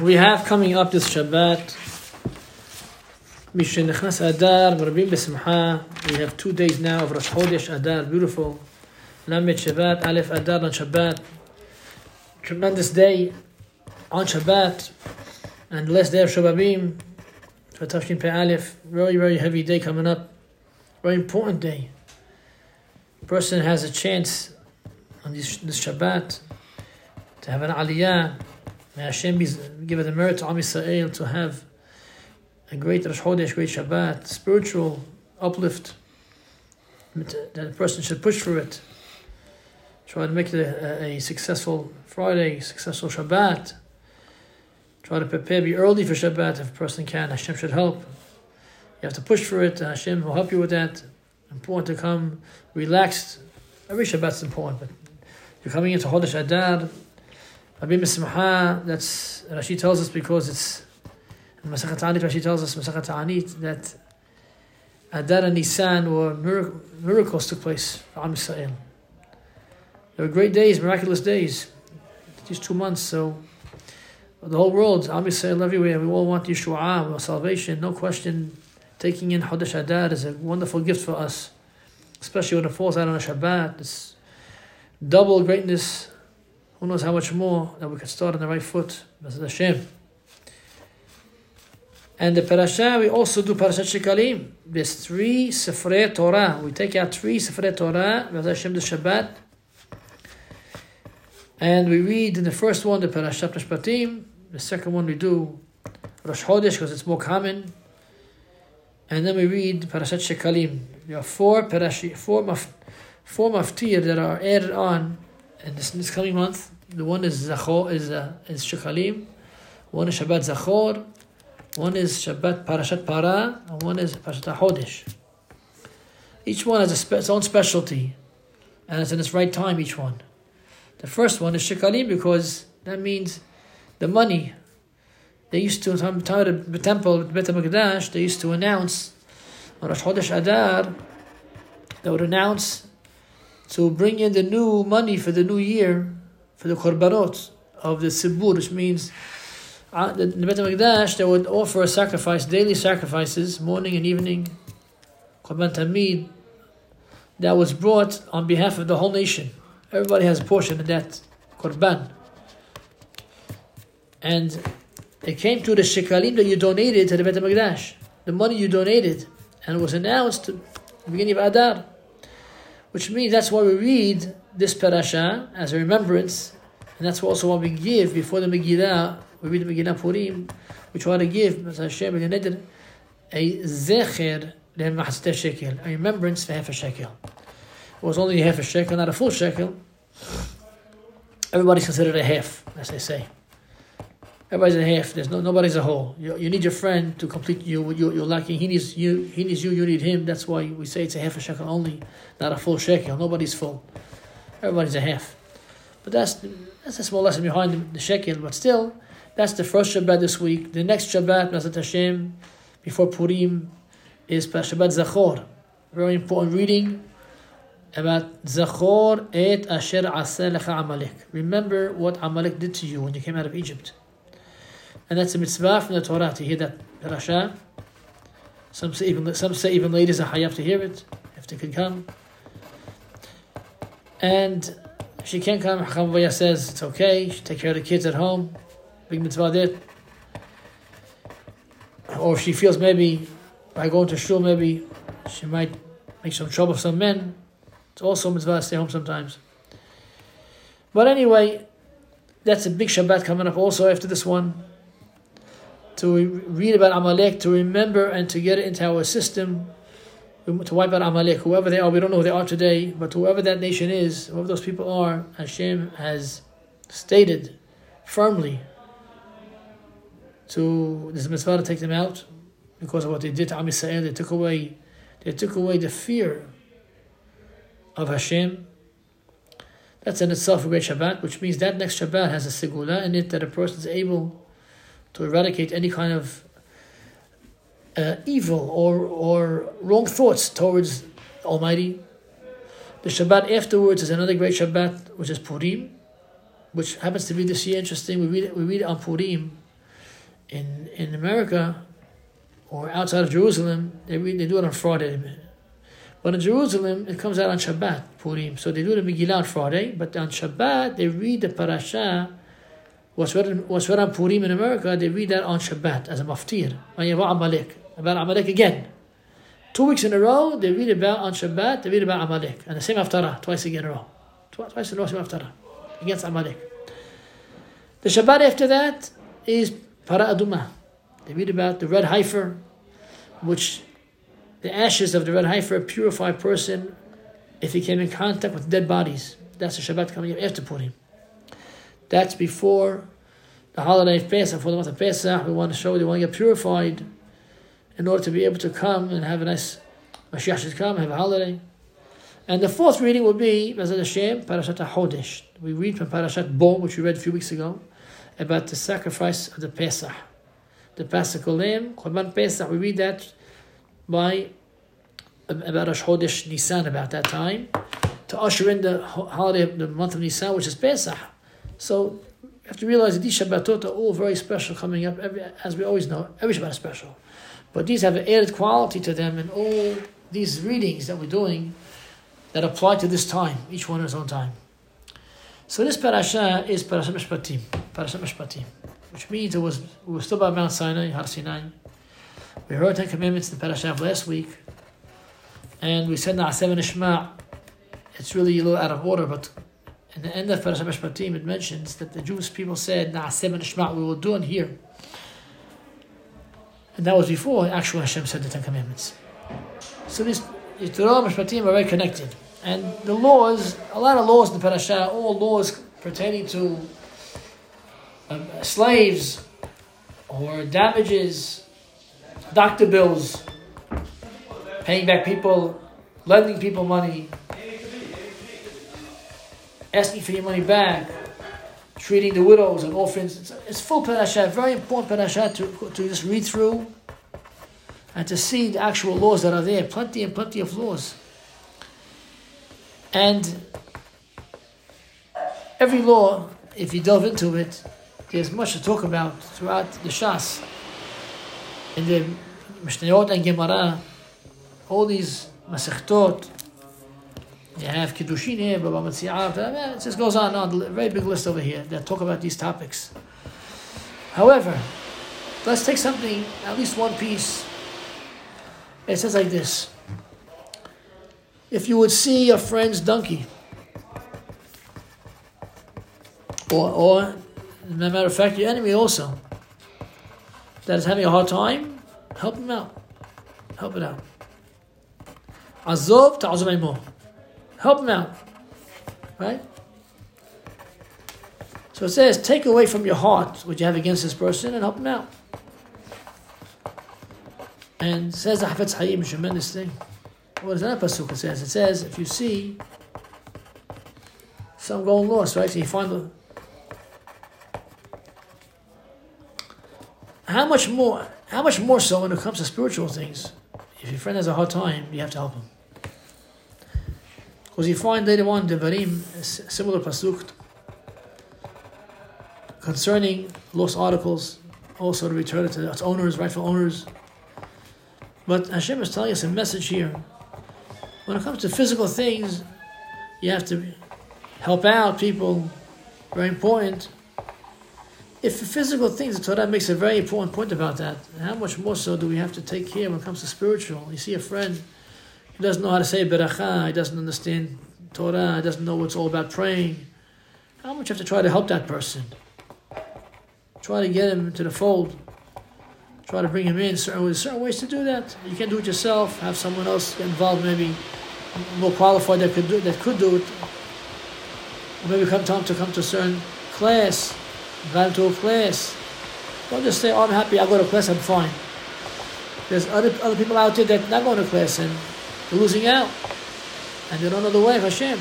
We have coming up this Shabbat, Mishnechnas Adar, Marbim B'Simcha. We have 2 days now of Rosh Chodesh Adar, beautiful. Lamed Shabbat, Aleph Adar on Shabbat. Tremendous day on Shabbat, and the last day of Shobabim, Tafshin Pei Aleph. Very, very heavy day coming up. Very important day. Person has a chance on this Shabbat to have an Aliyah. May Hashem give it the merit to Am Yisrael to have a great Rosh Chodesh, great Shabbat, spiritual uplift. That a person should push for it. Try to make it a successful Friday, successful Shabbat. Try to prepare, be early for Shabbat if a person can. Hashem should help. You have to push for it, and Hashem will help you with that. Important to come relaxed. Every Shabbat's important, but you're coming into Chodesh Adar. Rabbi Mesimcha, that's Rashi tells us because it's in Masachat Ta'anit. Rashi tells us Masachat Ta'anit that Adar and Nisan were miracles took place for Am Yisrael. They were great days, miraculous days. These 2 months, so the whole world, Am Yisrael everywhere. We all want Yeshua, we want salvation, no question. Taking in Chodesh Adar is a wonderful gift for us, especially when it falls out on a Shabbat. It's double greatness. Who knows how much more that we could start on the right foot. That's Hashem. And the parasha, we also do Parashat Shekalim. There's 3 Sefre Torah. We take out 3 Sefre Torah, that's Hashem the Shabbat. And we read in the first one the Parashat Mishpatim. The second one we do Rosh Chodesh because it's more common. And then we read Parashat Shekalim. There are 4 maftir that are added on. And this coming month, the one is Zakhor, is Shekalim, one is Shabbat Zakhor, one is Shabbat Parashat Para, and one is Parashat Ahodesh. Each one has its own specialty, and it's in its right time, each one. The first one is Shekalim, because that means the money. They used to, time of the temple, Beit HaMikdash, they used to announce, on Rosh Chodesh Adar, they would announce to bring in the new money for the new year, for the Qurbanot of the Sibur, which means in the Beit HaMikdash they would offer a sacrifice, daily sacrifices, morning and evening, Qurban tamid, that was brought on behalf of the whole nation. Everybody has a portion of that Qurban. And it came to the Shekalim that you donated to the Beit HaMikdash, the money you donated, and it was announced at the beginning of Adar. Which means that's why we read this parasha as a remembrance, and that's also what we give before the Megillah. We read the Megillah Purim. We try to give a zecher le'machzitei shekel, a remembrance for half a shekel. It was only half a shekel, not a full shekel. Everybody's considered a half, as they say. Everybody's a half. There's nobody's a whole. You need your friend to complete you. You're lacking. He needs you. You need him. That's why we say it's a half a shekel only, not a full shekel. Nobody's full. Everybody's a half. But that's a small lesson behind the shekel. But still, that's the first Shabbat this week. The next Shabbat, Masachat Hashem, before Purim, is Shabbat Zakhor. Very important reading about Zakhor et Asher Aseh Lecha Amalek. Remember what Amalek did to you when you came out of Egypt. And that's a mitzvah from the Torah to hear that parasha. Some say even ladies are chayav to hear it if they can come. And if she can't come, Chacham Vaya says it's okay. She take care of the kids at home. Big mitzvah there. Or if she feels maybe by going to shul maybe she might make some trouble for some men. It's also a mitzvah to stay home sometimes. But anyway, that's a big Shabbat coming up also after this one. To read about Amalek, to remember and to get it into our system, to wipe out Amalek, whoever they are. We don't know who they are today, but whoever that nation is, whoever those people are, Hashem has stated firmly to this mitzvah to take them out because of what they did to Am Yisrael. They took away the fear of Hashem. That's in itself a great Shabbat, which means that next Shabbat has a segula in it that a person is able to eradicate any kind of evil or wrong thoughts towards Almighty. The Shabbat afterwards is another great Shabbat, which is Purim, which happens to be this year interesting. We read on Purim in America or outside of Jerusalem, they do it on Friday. But in Jerusalem, it comes out on Shabbat, Purim. So they do the Megillah on Friday, but on Shabbat, they read the parasha. What's read on Purim in America, they read that on Shabbat as a maftir. About Amalek again. 2 weeks in a row, they read about on Shabbat, they read about Amalek. And the same haftarah, twice in a row, same haftarah against Amalek. The Shabbat after that is Para'aduma. They read about the red heifer, which the ashes of the red heifer purify a person if he came in contact with dead bodies. That's the Shabbat coming up after Purim. That's before the holiday of Pesach, for the month of Pesach. We want to get purified in order to be able to come and have a nice Mashiach should come, have a holiday. And the fourth reading will be B'ezrat Hashem, Parashat Ahodesh. We read from Parashat Bo, which we read a few weeks ago, about the sacrifice of the Pesach. The Paschal Lamb, Qurban Pesach, we read that by about Rosh Chodesh Nisan, about that time, to usher in the holiday of the month of Nisan, which is Pesach. So you have to realize that these Shabbatot are all very special coming up, as we always know, every Shabbat is special. But these have an added quality to them, and all these readings that we're doing that apply to this time, each one at its own time. So this parasha is Parashat Mishpatim, which means we were still by Mount Sinai, Har Sinai. We heard 10 commandments in the parasha of last week, and we said Naaseh v'nishma. It's really a little out of order, but in the end of Parashat Mishpatim, it mentions that the Jewish people said Naaseh v'nishma, we will do and hear. And that was before actual Hashem said the 10 commandments. So these Torah and Mishpatim are very connected. And the laws, a lot of laws in the parasha, all laws pertaining to slaves or damages, doctor bills, paying back people, lending people money, asking for your money back, treating the widows and orphans. It's full parasha, very important parasha to just read through and to see the actual laws that are there. Plenty and plenty of laws. And every law, if you delve into it, there's much to talk about throughout the Shas. In the Mishnayot and Gemara, all these Masachtot, you have Kiddushin here, Baba Metziah, it just goes on and on. A very big list over here that talk about these topics. However, let's take something, at least one piece. It says like this. If you would see your friend's donkey, or as a matter of fact, your enemy also, that is having a hard time, help him out. Help it out. Azov ta'azumay. Help him out. Right? So it says, take away from your heart what you have against this person and help him out. And it says the Hafetz Chaim, a tremendous thing. What does that pasuk says? It says, if you see some going lost, right? So you find them. How much more so when it comes to spiritual things? If your friend has a hard time, you have to help him. Because you find later on Devarim, a similar pasuk concerning lost articles, also to return it to its owners, rightful owners. But Hashem is telling us a message here. When it comes to physical things, you have to help out people, very important. If the physical things, the Torah makes a very important point about that. How much more so do we have to take care when it comes to spiritual? You see a friend who doesn't know how to say beracha, he doesn't understand Torah, he doesn't know what it's all about praying. How much you have to try to help that person? Try to get him into the fold. Try to bring him in. Certain ways to do that. You can't do it yourself. Have someone else get involved, maybe more qualified that could do it. Or maybe come to a certain class. Invite to a class. Don't just say, oh, I'm happy, I go to class, I'm fine. There's other people out there that are not going to class and they're losing out. And they don't know the way of Hashem.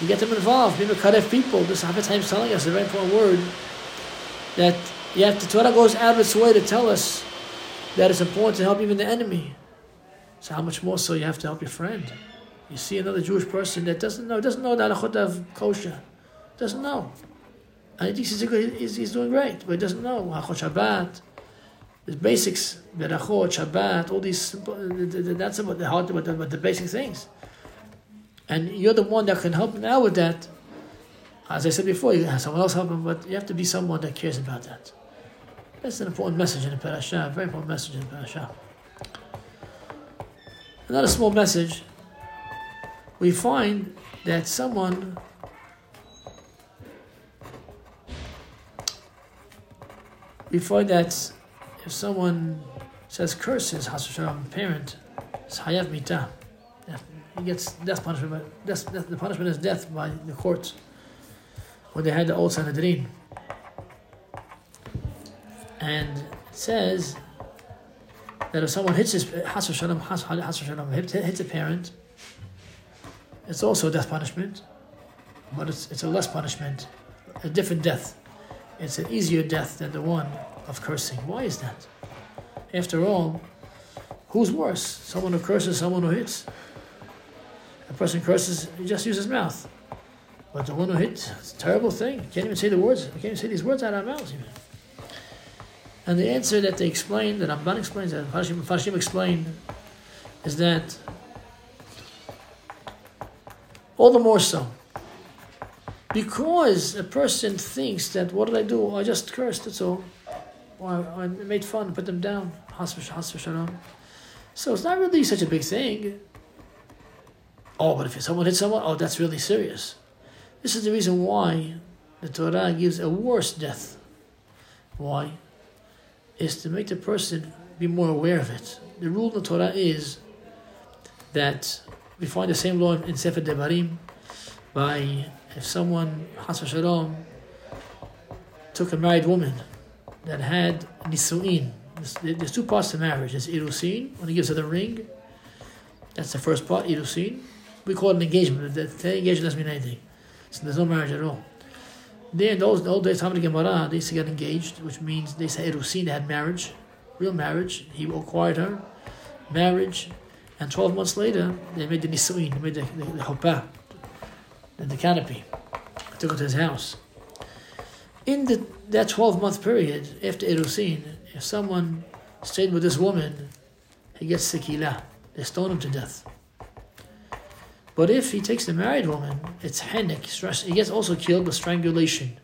You get them involved. Maybe Karef people. This Hafetz Chaim is telling us a very important word that you have to, Torah goes out of its way to tell us that it's important to help even the enemy. So how much more so you have to help your friend? You see another Jewish person that doesn't know the halachot of kosher. Doesn't know. And he thinks he's doing great, but he doesn't know. Halachot Shabbat, The basics, Berachot, Shabbat, all these, that's about the hard, but the basic things. And you're the one that can help him out with that. As I said before, you have someone else help him, but you have to be someone that cares about that. That's an important message in the parasha, a very important message in the parasha. Another small message, we find that someone if someone says curses, Hashem Shalom, parent, it's hayav mitah. He gets death punishment. The punishment is death by the courts. When they had the old Sanhedrin, and it says that if someone hits his hits a parent, it's also a death punishment, but it's a less punishment, a different death. It's an easier death than the one of cursing. Why is that? After all, who's worse? Someone who curses, someone who hits. A person curses, he just uses his mouth. But the one who hits, it's a terrible thing. You can't even say the words. We can't even say these words out of our mouths even. And the answer that they explain, that Ramban explains, that Farshim explained, is that all the more so. Because a person thinks that, what did I do? I just cursed, that's all. Or I made fun, put them down. So it's not really such a big thing. Oh, but if someone hits someone, oh, that's really serious. This is the reason why the Torah gives a worse death. Why? Is to make the person be more aware of it. The rule in the Torah is that we find the same law in Sefre Devarim by if someone, Chas v'Shalom, took a married woman that had nisuin. There's two parts to marriage. There's irusin, when he gives her the ring. That's the first part, irusin. We call it an engagement. The engagement doesn't mean anything. So there's no marriage at all. There, in those old days, Talmid Gemara, they used to get engaged, which means they say irusin, they had marriage, real marriage. He acquired her, marriage, and 12 months later, they made the nisuin, they made the chuppah, the canopy. They took her to his house. In that 12-month period, after irusin, if someone stayed with this woman, he gets sekilah. They stone him to death. But if he takes the married woman, it's henek. He gets also killed with strangulation.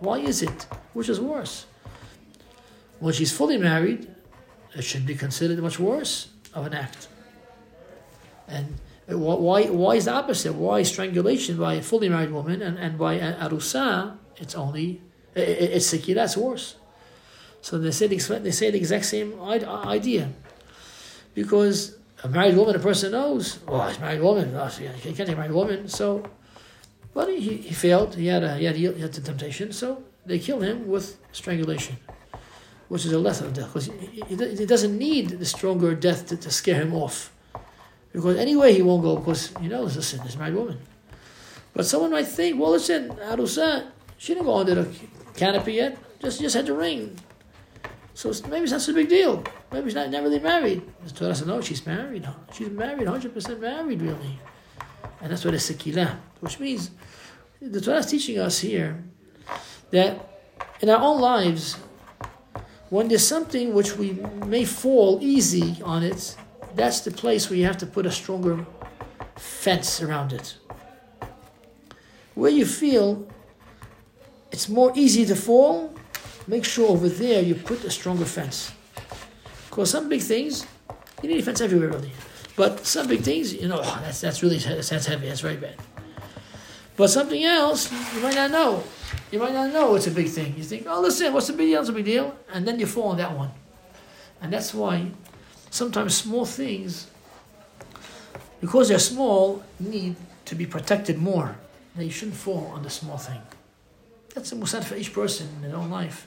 Why is it? Which is worse? When she's fully married, it should be considered much worse of an act. And why is the opposite? Why strangulation by a fully married woman and by an arusa, it's sikila, that's worse. So they say the exact same idea. Because a married woman, a person knows, oh, he's a married woman, oh, so you can't take a married woman, so, but he failed, he had the temptation, so they killed him with strangulation, which is a lesser death, because he doesn't need the stronger death to scare him off, because anyway he won't go, because, you know, listen, he's a married woman. But someone might think, well, listen, Arusa, she didn't go under the canopy yet, just had the ring. So maybe it's not such a big deal. Maybe she's not really married. The Torah said, no, she's married. She's married, 100% married, really. And that's what is sekilah, which means the Torah is teaching us here that in our own lives, when there's something which we may fall easy on it, that's the place where you have to put a stronger fence around it. Where you feel it's more easy to fall, make sure over there you put a stronger fence. Because some big things, you need a fence everywhere really. But some big things, you know, that's heavy, that's very bad. But something else, you might not know. You might not know it's a big thing. You think, oh, listen, what's the big deal? It's a big deal. And then you fall on that one. And that's why sometimes small things, because they're small, need to be protected more. That you shouldn't fall on the small thing. That's a musad for each person in their own life.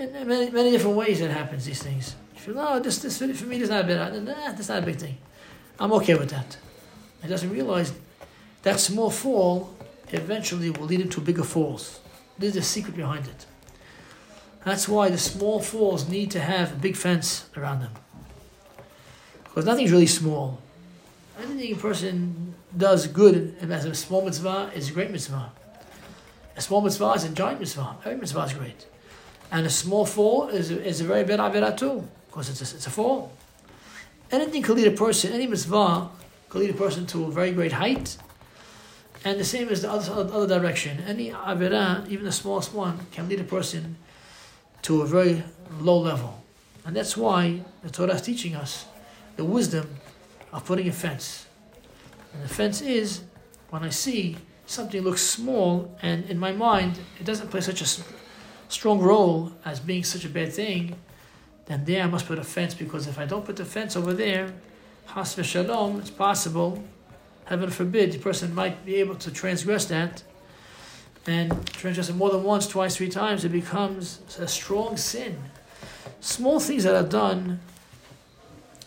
In many different ways it happens, these things. You feel, oh, this for me is not a bad, that's not a big thing. I'm okay with that. It doesn't realize that small fall eventually will lead into bigger falls. There's a secret behind it. That's why the small falls need to have a big fence around them. Because nothing's really small. Anything a person does good as a small mitzvah is a great mitzvah. A small mitzvah is a giant mitzvah. Every mitzvah is great. And a small fall is a very bad avera too, because it's a fall. Anything could lead a person, any mitzvah could lead a person to a very great height, and the same is the other direction. Any avera, even the smallest one, can lead a person to a very low level. And that's why the Torah is teaching us the wisdom of putting a fence. And the fence is, when I see something looks small, and in my mind, it doesn't play such a strong role as being such a bad thing, then there I must put a fence, because if I don't put the fence over there, chas v'shalom, it's possible, heaven forbid, the person might be able to transgress that, and transgress it more than once, twice, three times, it becomes a strong sin. Small things that are done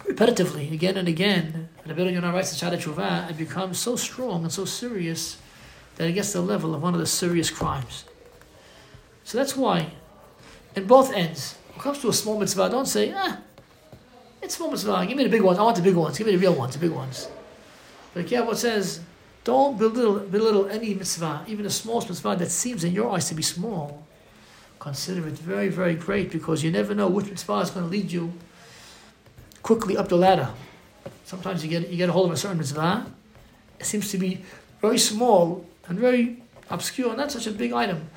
repetitively, again and again, and the Yonah writes the Shad HaTshuvah, it becomes so strong and so serious that it gets to the level of one of the serious crimes. So that's why, in both ends, when it comes to a small mitzvah, don't say, it's small mitzvah, give me the big ones, I want the big ones, give me the real ones, the big ones. But the Kibbutz says, don't belittle any mitzvah, even the smallest mitzvah that seems in your eyes to be small. Consider it very, very great, because you never know which mitzvah is going to lead you quickly up the ladder. Sometimes you get a hold of a certain mitzvah, it seems to be very small and very obscure, not such a big item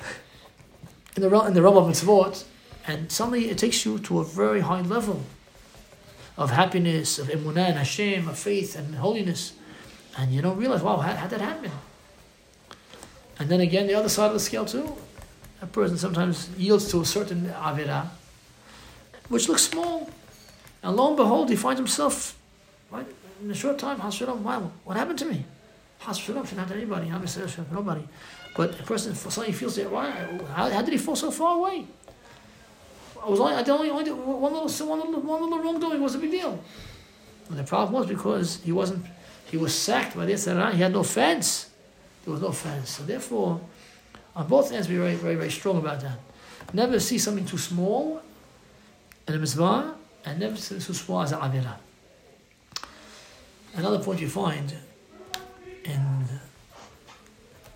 in the realm of mitzvot, and suddenly it takes you to a very high level of happiness, of emunah and Hashem, of faith and holiness, and you don't realize, wow, how'd that happen? And then again, the other side of the scale too, a person sometimes yields to a certain avera, which looks small, and lo and behold, he finds himself, right, in a short time, wow, what happened to me? Hashem, not anybody, nobody. But the person suddenly feels that, why? How did he fall so far away? I only did one little wrongdoing, was a big deal. And the problem was because he was sacked by Yasser Arafat. He had no fence. There was no fence. So therefore, on both ends, be very, very, very strong about that. Never see something too small in a mitzvah, and never see too small as an avera. Another point you find in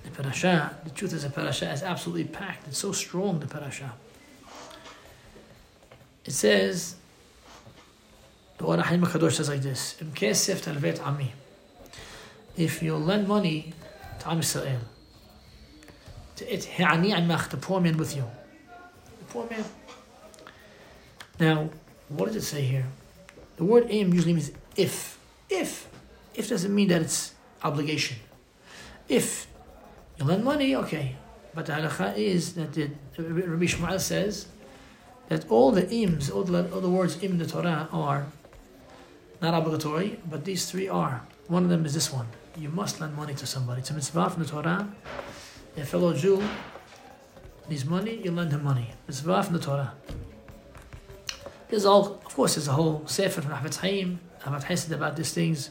the parasha, the truth is the parasha is absolutely packed. It's so strong, the parasha. It says, the Orach Chaim HaKadosh says like this, Im kesef talvei ami. If you lend money to Am Yisrael, to it ha'ani amach, the poor man with you. The poor man. Now, what does it say here? The word im usually means if. If doesn't mean that it's obligation. If you lend money, okay. But the halakha is that Rabbi Shmuel says that all the ims, all the words im in the Torah are not obligatory, but these three are. One of them is this one. You must lend money to somebody. It's a mitzvah from the Torah. A fellow Jew needs money, you lend him money. Mitzvah from the Torah. There's a whole sefer from Hafetz Chaim, Ahmad Hasid, about these things.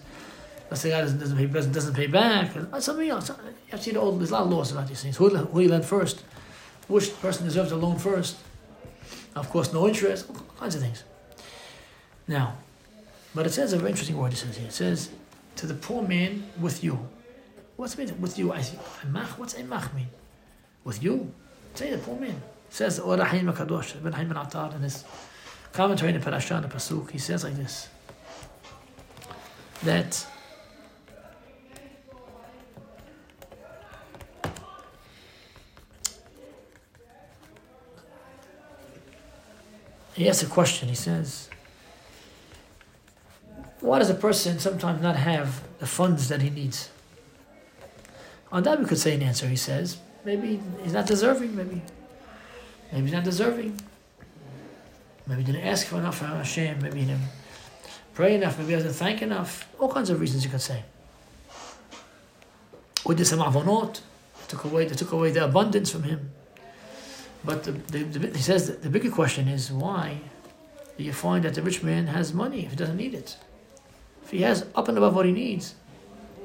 Let's say the guy doesn't pay back. Something else. Actually, there's a lot of laws about these things. Who you lend first? Which person deserves a loan first? Of course, no interest. All kinds of things. Now, but it says a very interesting word. It says here. It says, to the poor man with you. What's it mean with you? I say, imach? What's imach mean? With you? Say the poor man. It says the Orach Chaim HaKadosh, Ibn Chaim Al-Attar, in his commentary in the Parasha, in the Pasuk, he says like this, that he asks a question. He says, why does a person sometimes not have the funds that he needs? On that we could say an answer. He says, maybe he's not deserving, maybe he's not deserving. Maybe he didn't ask for enough from Hashem, maybe he didn't pray enough, maybe he doesn't thank enough. All kinds of reasons you can say. Or did some avonot, they took away the abundance from him. But he says that the bigger question is, why do you find that the rich man has money if he doesn't need it? If he has up and above what he needs,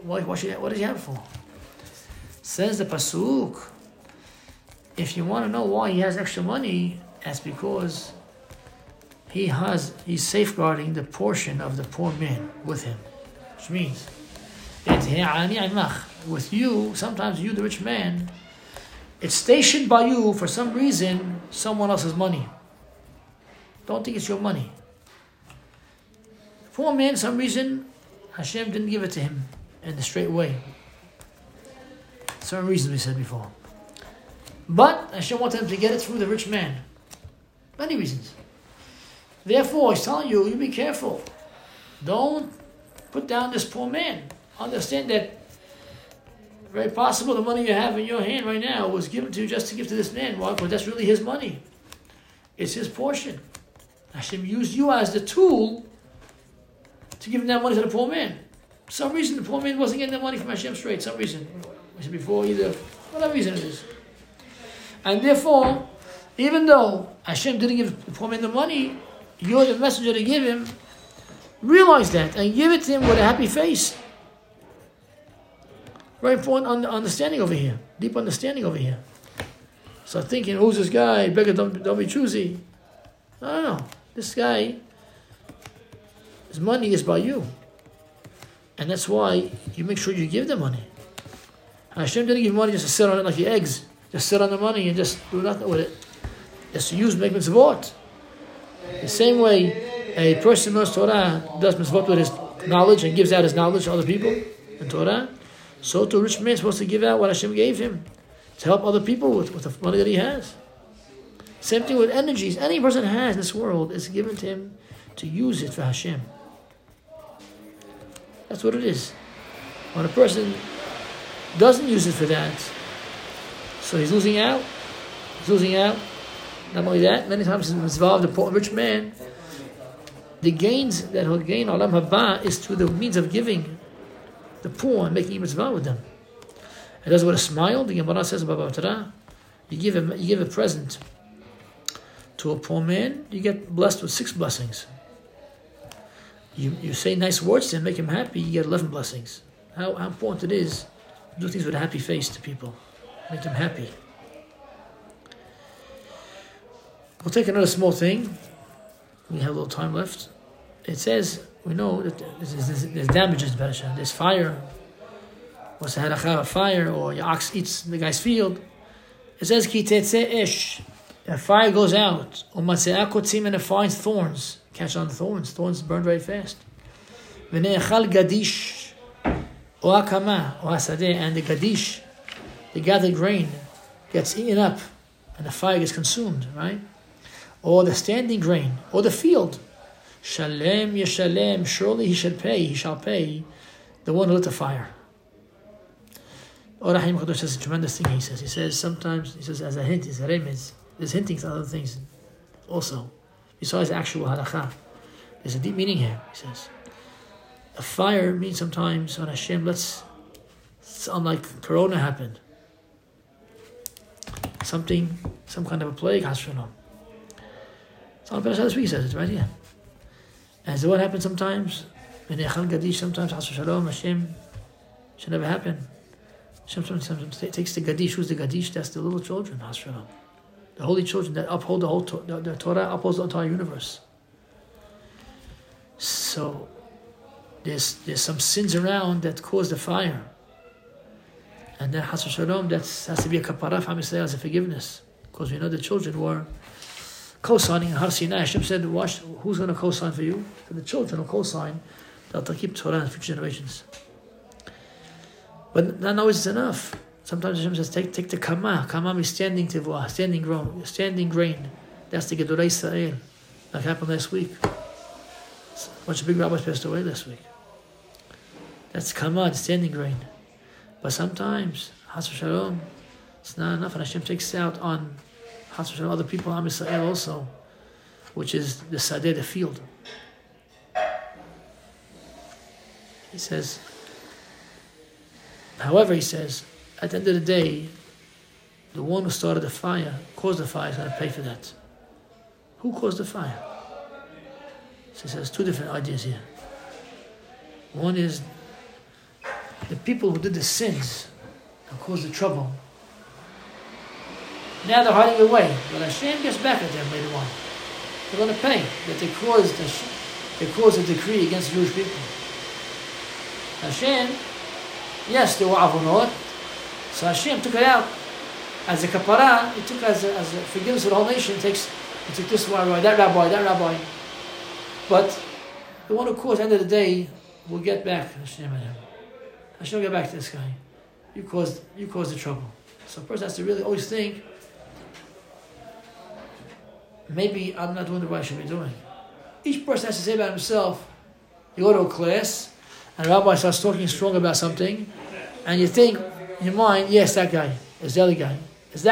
what does he have for? Says the Pasuk, if you want to know why he has extra money, that's because he's safeguarding the portion of the poor man with him, which means with you, sometimes you, the rich man, it's stationed by you for some reason someone else's money. Don't think it's your money. Poor man, some reason, Hashem didn't give it to him in the straight way. Certain reasons we said before. But Hashem wanted him to get it through the rich man. Many reasons. Therefore, he's telling you, you be careful. Don't put down this poor man. Understand that very possible the money you have in your hand right now was given to you just to give to this man. Why? Because that's really his money. It's his portion. Hashem used you as the tool to give that money to the poor man. For some reason, the poor man wasn't getting that money from Hashem straight. Some reason. We said before, either whatever reason it is. And therefore, even though Hashem didn't give the poor man the money, you're the messenger to give him. Realize that and give it to him with a happy face. Very important understanding over here. Deep understanding over here. So thinking, who's this guy? Beggar, don't be choosy. I don't know. This guy, his money is by you. And that's why you make sure you give the money. Hashem didn't give money just to sit on it like your eggs. Just sit on the money and just do nothing with it. Just to use, make mitzvot. The same way a person learns Torah, does mitzvot with his knowledge and gives out his knowledge to other people in Torah. So to a rich man is supposed to give out what Hashem gave him to help other people with the money that he has. Same thing with energies. Any person has in this world is given to him to use it for Hashem. That's what it is. When a person doesn't use it for that, so he's losing out. He's losing out. Not only that, many times it's involved the poor rich man. The gains that he'll gain, Olam Haba, is through the means of giving the poor and making mitzvah with them. It does it with a smile. The Gemara says about Torah, you give a present to a poor man, you get blessed with 6 blessings. You say nice words to him, make him happy, you get 11 blessings. How important it is to do things with a happy face to people. Make them happy. We'll take another small thing. We have a little time left. It says, we know that there's damages, there's fire. What's the halakha of fire? Or your ox eats the guy's field. It says, Ki tetze ish. A fire goes out. Umatze'ah kotzim, and it finds thorns. Catch on thorns. Thorns burn very fast. V'ne'echal gadish. O'akama. O'asadeh. And the gadish, the gathered grain, gets eaten up. And the fire gets consumed, right? Or the standing grain. Or the field. Shalem yeshalem, surely he shall pay, the one who lit the fire. Or Rahim Kadosh says a tremendous thing, he says sometimes, as a hint, as a remez, there's hinting to other things also, besides actual halakha. There's a deep meaning here, he says. A fire means sometimes, on Hashem, it's unlike Corona happened. Something, some kind of a plague, Hashanah. It's on Parashat this week, he says, it's right here. And so what happens sometimes? Sometimes Hashem should never happen. Hashem sometimes takes the Gadish. Who's the Gadish? That's the little children, Hashem. The holy children that uphold the whole Torah, the Torah upholds the entire universe. So there's some sins around that cause the fire. And then Hashem, that has to be a kapara for Am Yisrael, as a forgiveness. Because we know the children were co-signing in Har Sinai. Hashem said, watch, who's going to co-sign for you? For the children will co-sign. They'll keep Torah in future generations. But not always it's enough. Sometimes Hashem says, take the kama. Kama is standing tevuah, standing grain. That's the Gedolei Israel. Like happened last week. A bunch of big rabbis passed away last week. That's kama, standing grain. But sometimes, Hashem Shalom, it's not enough. And Hashem takes out on other people, Am Yisrael also, which is the Sadeh, the field. He says, however, he says, at the end of the day, the one who started the fire, caused the fire, is going to pay for that. Who caused the fire? So he says, 2 different ideas here. One is, the people who did the sins, and caused the trouble, now they're hiding away. But Hashem gets back at them later on. They're going to pay that they caused a decree against the Jewish people. Hashem, yes, there were avonot, so Hashem took it out. as a kapara, it took as a forgiveness of the whole nation, it took this rabbi, that rabbi, that rabbi. But the one who caused, at the end of the day, will get back. Hashem will get back to this guy. You caused the trouble. So a person has to really always think, maybe I'm not doing the way I should be doing. Each person has to say about himself, you go to a class, and rabbi starts talking strong about something, and you think in your mind, yes, that guy, it's the other guy, it's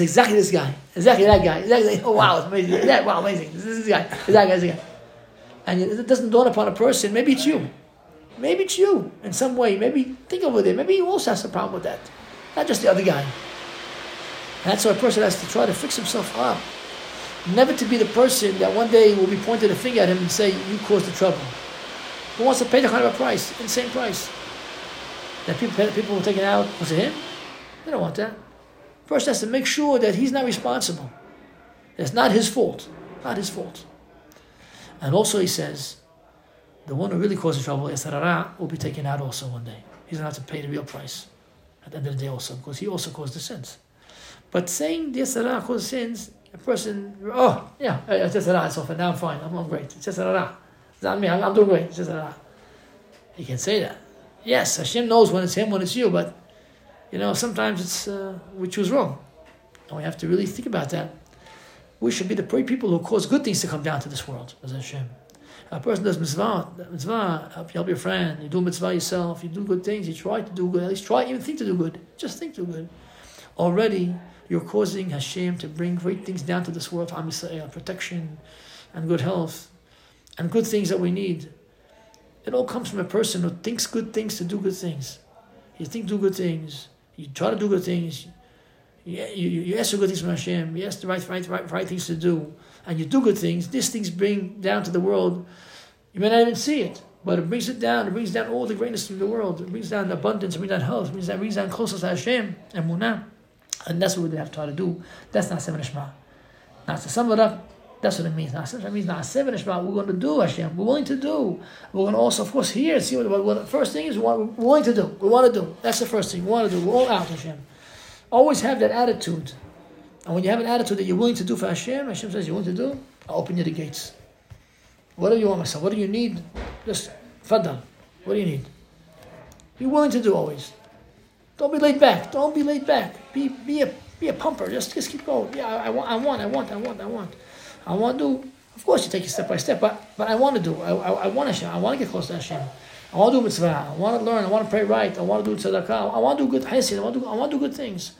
exactly this guy, exactly that guy, exactly, oh wow, it's amazing, wow, amazing, this guy. And it doesn't dawn upon a person, maybe it's you, in some way, maybe think over it, maybe you also have some problem with that, not just the other guy. And that's why a person has to try to fix himself up, never to be the person that one day will be pointed a finger at him and say, you caused the trouble. Who wants to pay the kind of a price, insane price? That people will take it out, was it him? They don't want that. First has to make sure that he's not responsible. That's not his fault. Not his fault. And also he says, the one who really causes trouble, Yasser Arafat, will be taken out also one day. He's going to have to pay the real price at the end of the day also, because he also caused the sins. But saying Yasser Arafat caused sins, a person, oh, yeah, it's Yasser Arafat, it's all for now, I'm fine, I'm great, it's Yasser Arafat. It's not me, I'm doing great, it's Yasser Arafat. He can say that. Yes, Hashem knows when it's him, when it's you, but sometimes it's we choose wrong, and we have to really think about that. We should be the people who cause good things to come down to this world, as Hashem. A person does mitzvah, help your friend, you do mitzvah yourself, you do good things, you try to do good, at least try, even think to do good, just think to do good. Already, you're causing Hashem to bring great things down to this world, Am Yisrael, protection, and good health, and good things that we need. It all comes from a person who thinks good things to do good things. You think do good things. You try to do good things. You ask for good things from Hashem. You ask the right things to do. And you do good things. These things bring down to the world. You may not even see it, but it brings it down. It brings down all the greatness in the world. It brings down abundance. It brings down health. It brings down closeness to Hashem and Munah. And that's what we have to try to do. That's Naaseh v'nishma. Now to sum it up, that's what it means. It means Naaseh v'nishma. We're going to do Hashem. We're willing to do. We're going to also, of course, hear. See what the first thing is. We're willing to do. We want to do. That's the first thing. We want to do. We're all out, Hashem. Always have that attitude. And when you have an attitude that you're willing to do for Hashem, Hashem says, you want to do? I'll open you the gates. What do you want, my son? What do you need? Just fadal. What do you need? Be willing to do always. Don't be laid back. Don't be laid back. Be a pumper. Just keep going. Yeah, I want. I want to do, of course you take it step by step, but I want to do, I want Hashem, I want to get close to Hashem. I want to do mitzvah, I want to learn, I want to pray right, I want to do tzedakah, I want to do good hasid, I want to do good things.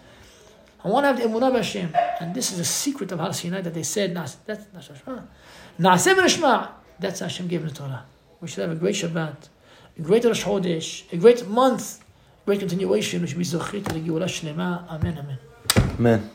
I want to have the emunah of Hashem. And this is the secret of Har Sinai that they said, that's Naaseh v'nishma, that's Hashem gave the Torah. We should have a great Shabbat, a great Rosh Chodesh, a great month, great continuation, which we should be zocheh to the Geula Shlema. Amen, amen. Amen.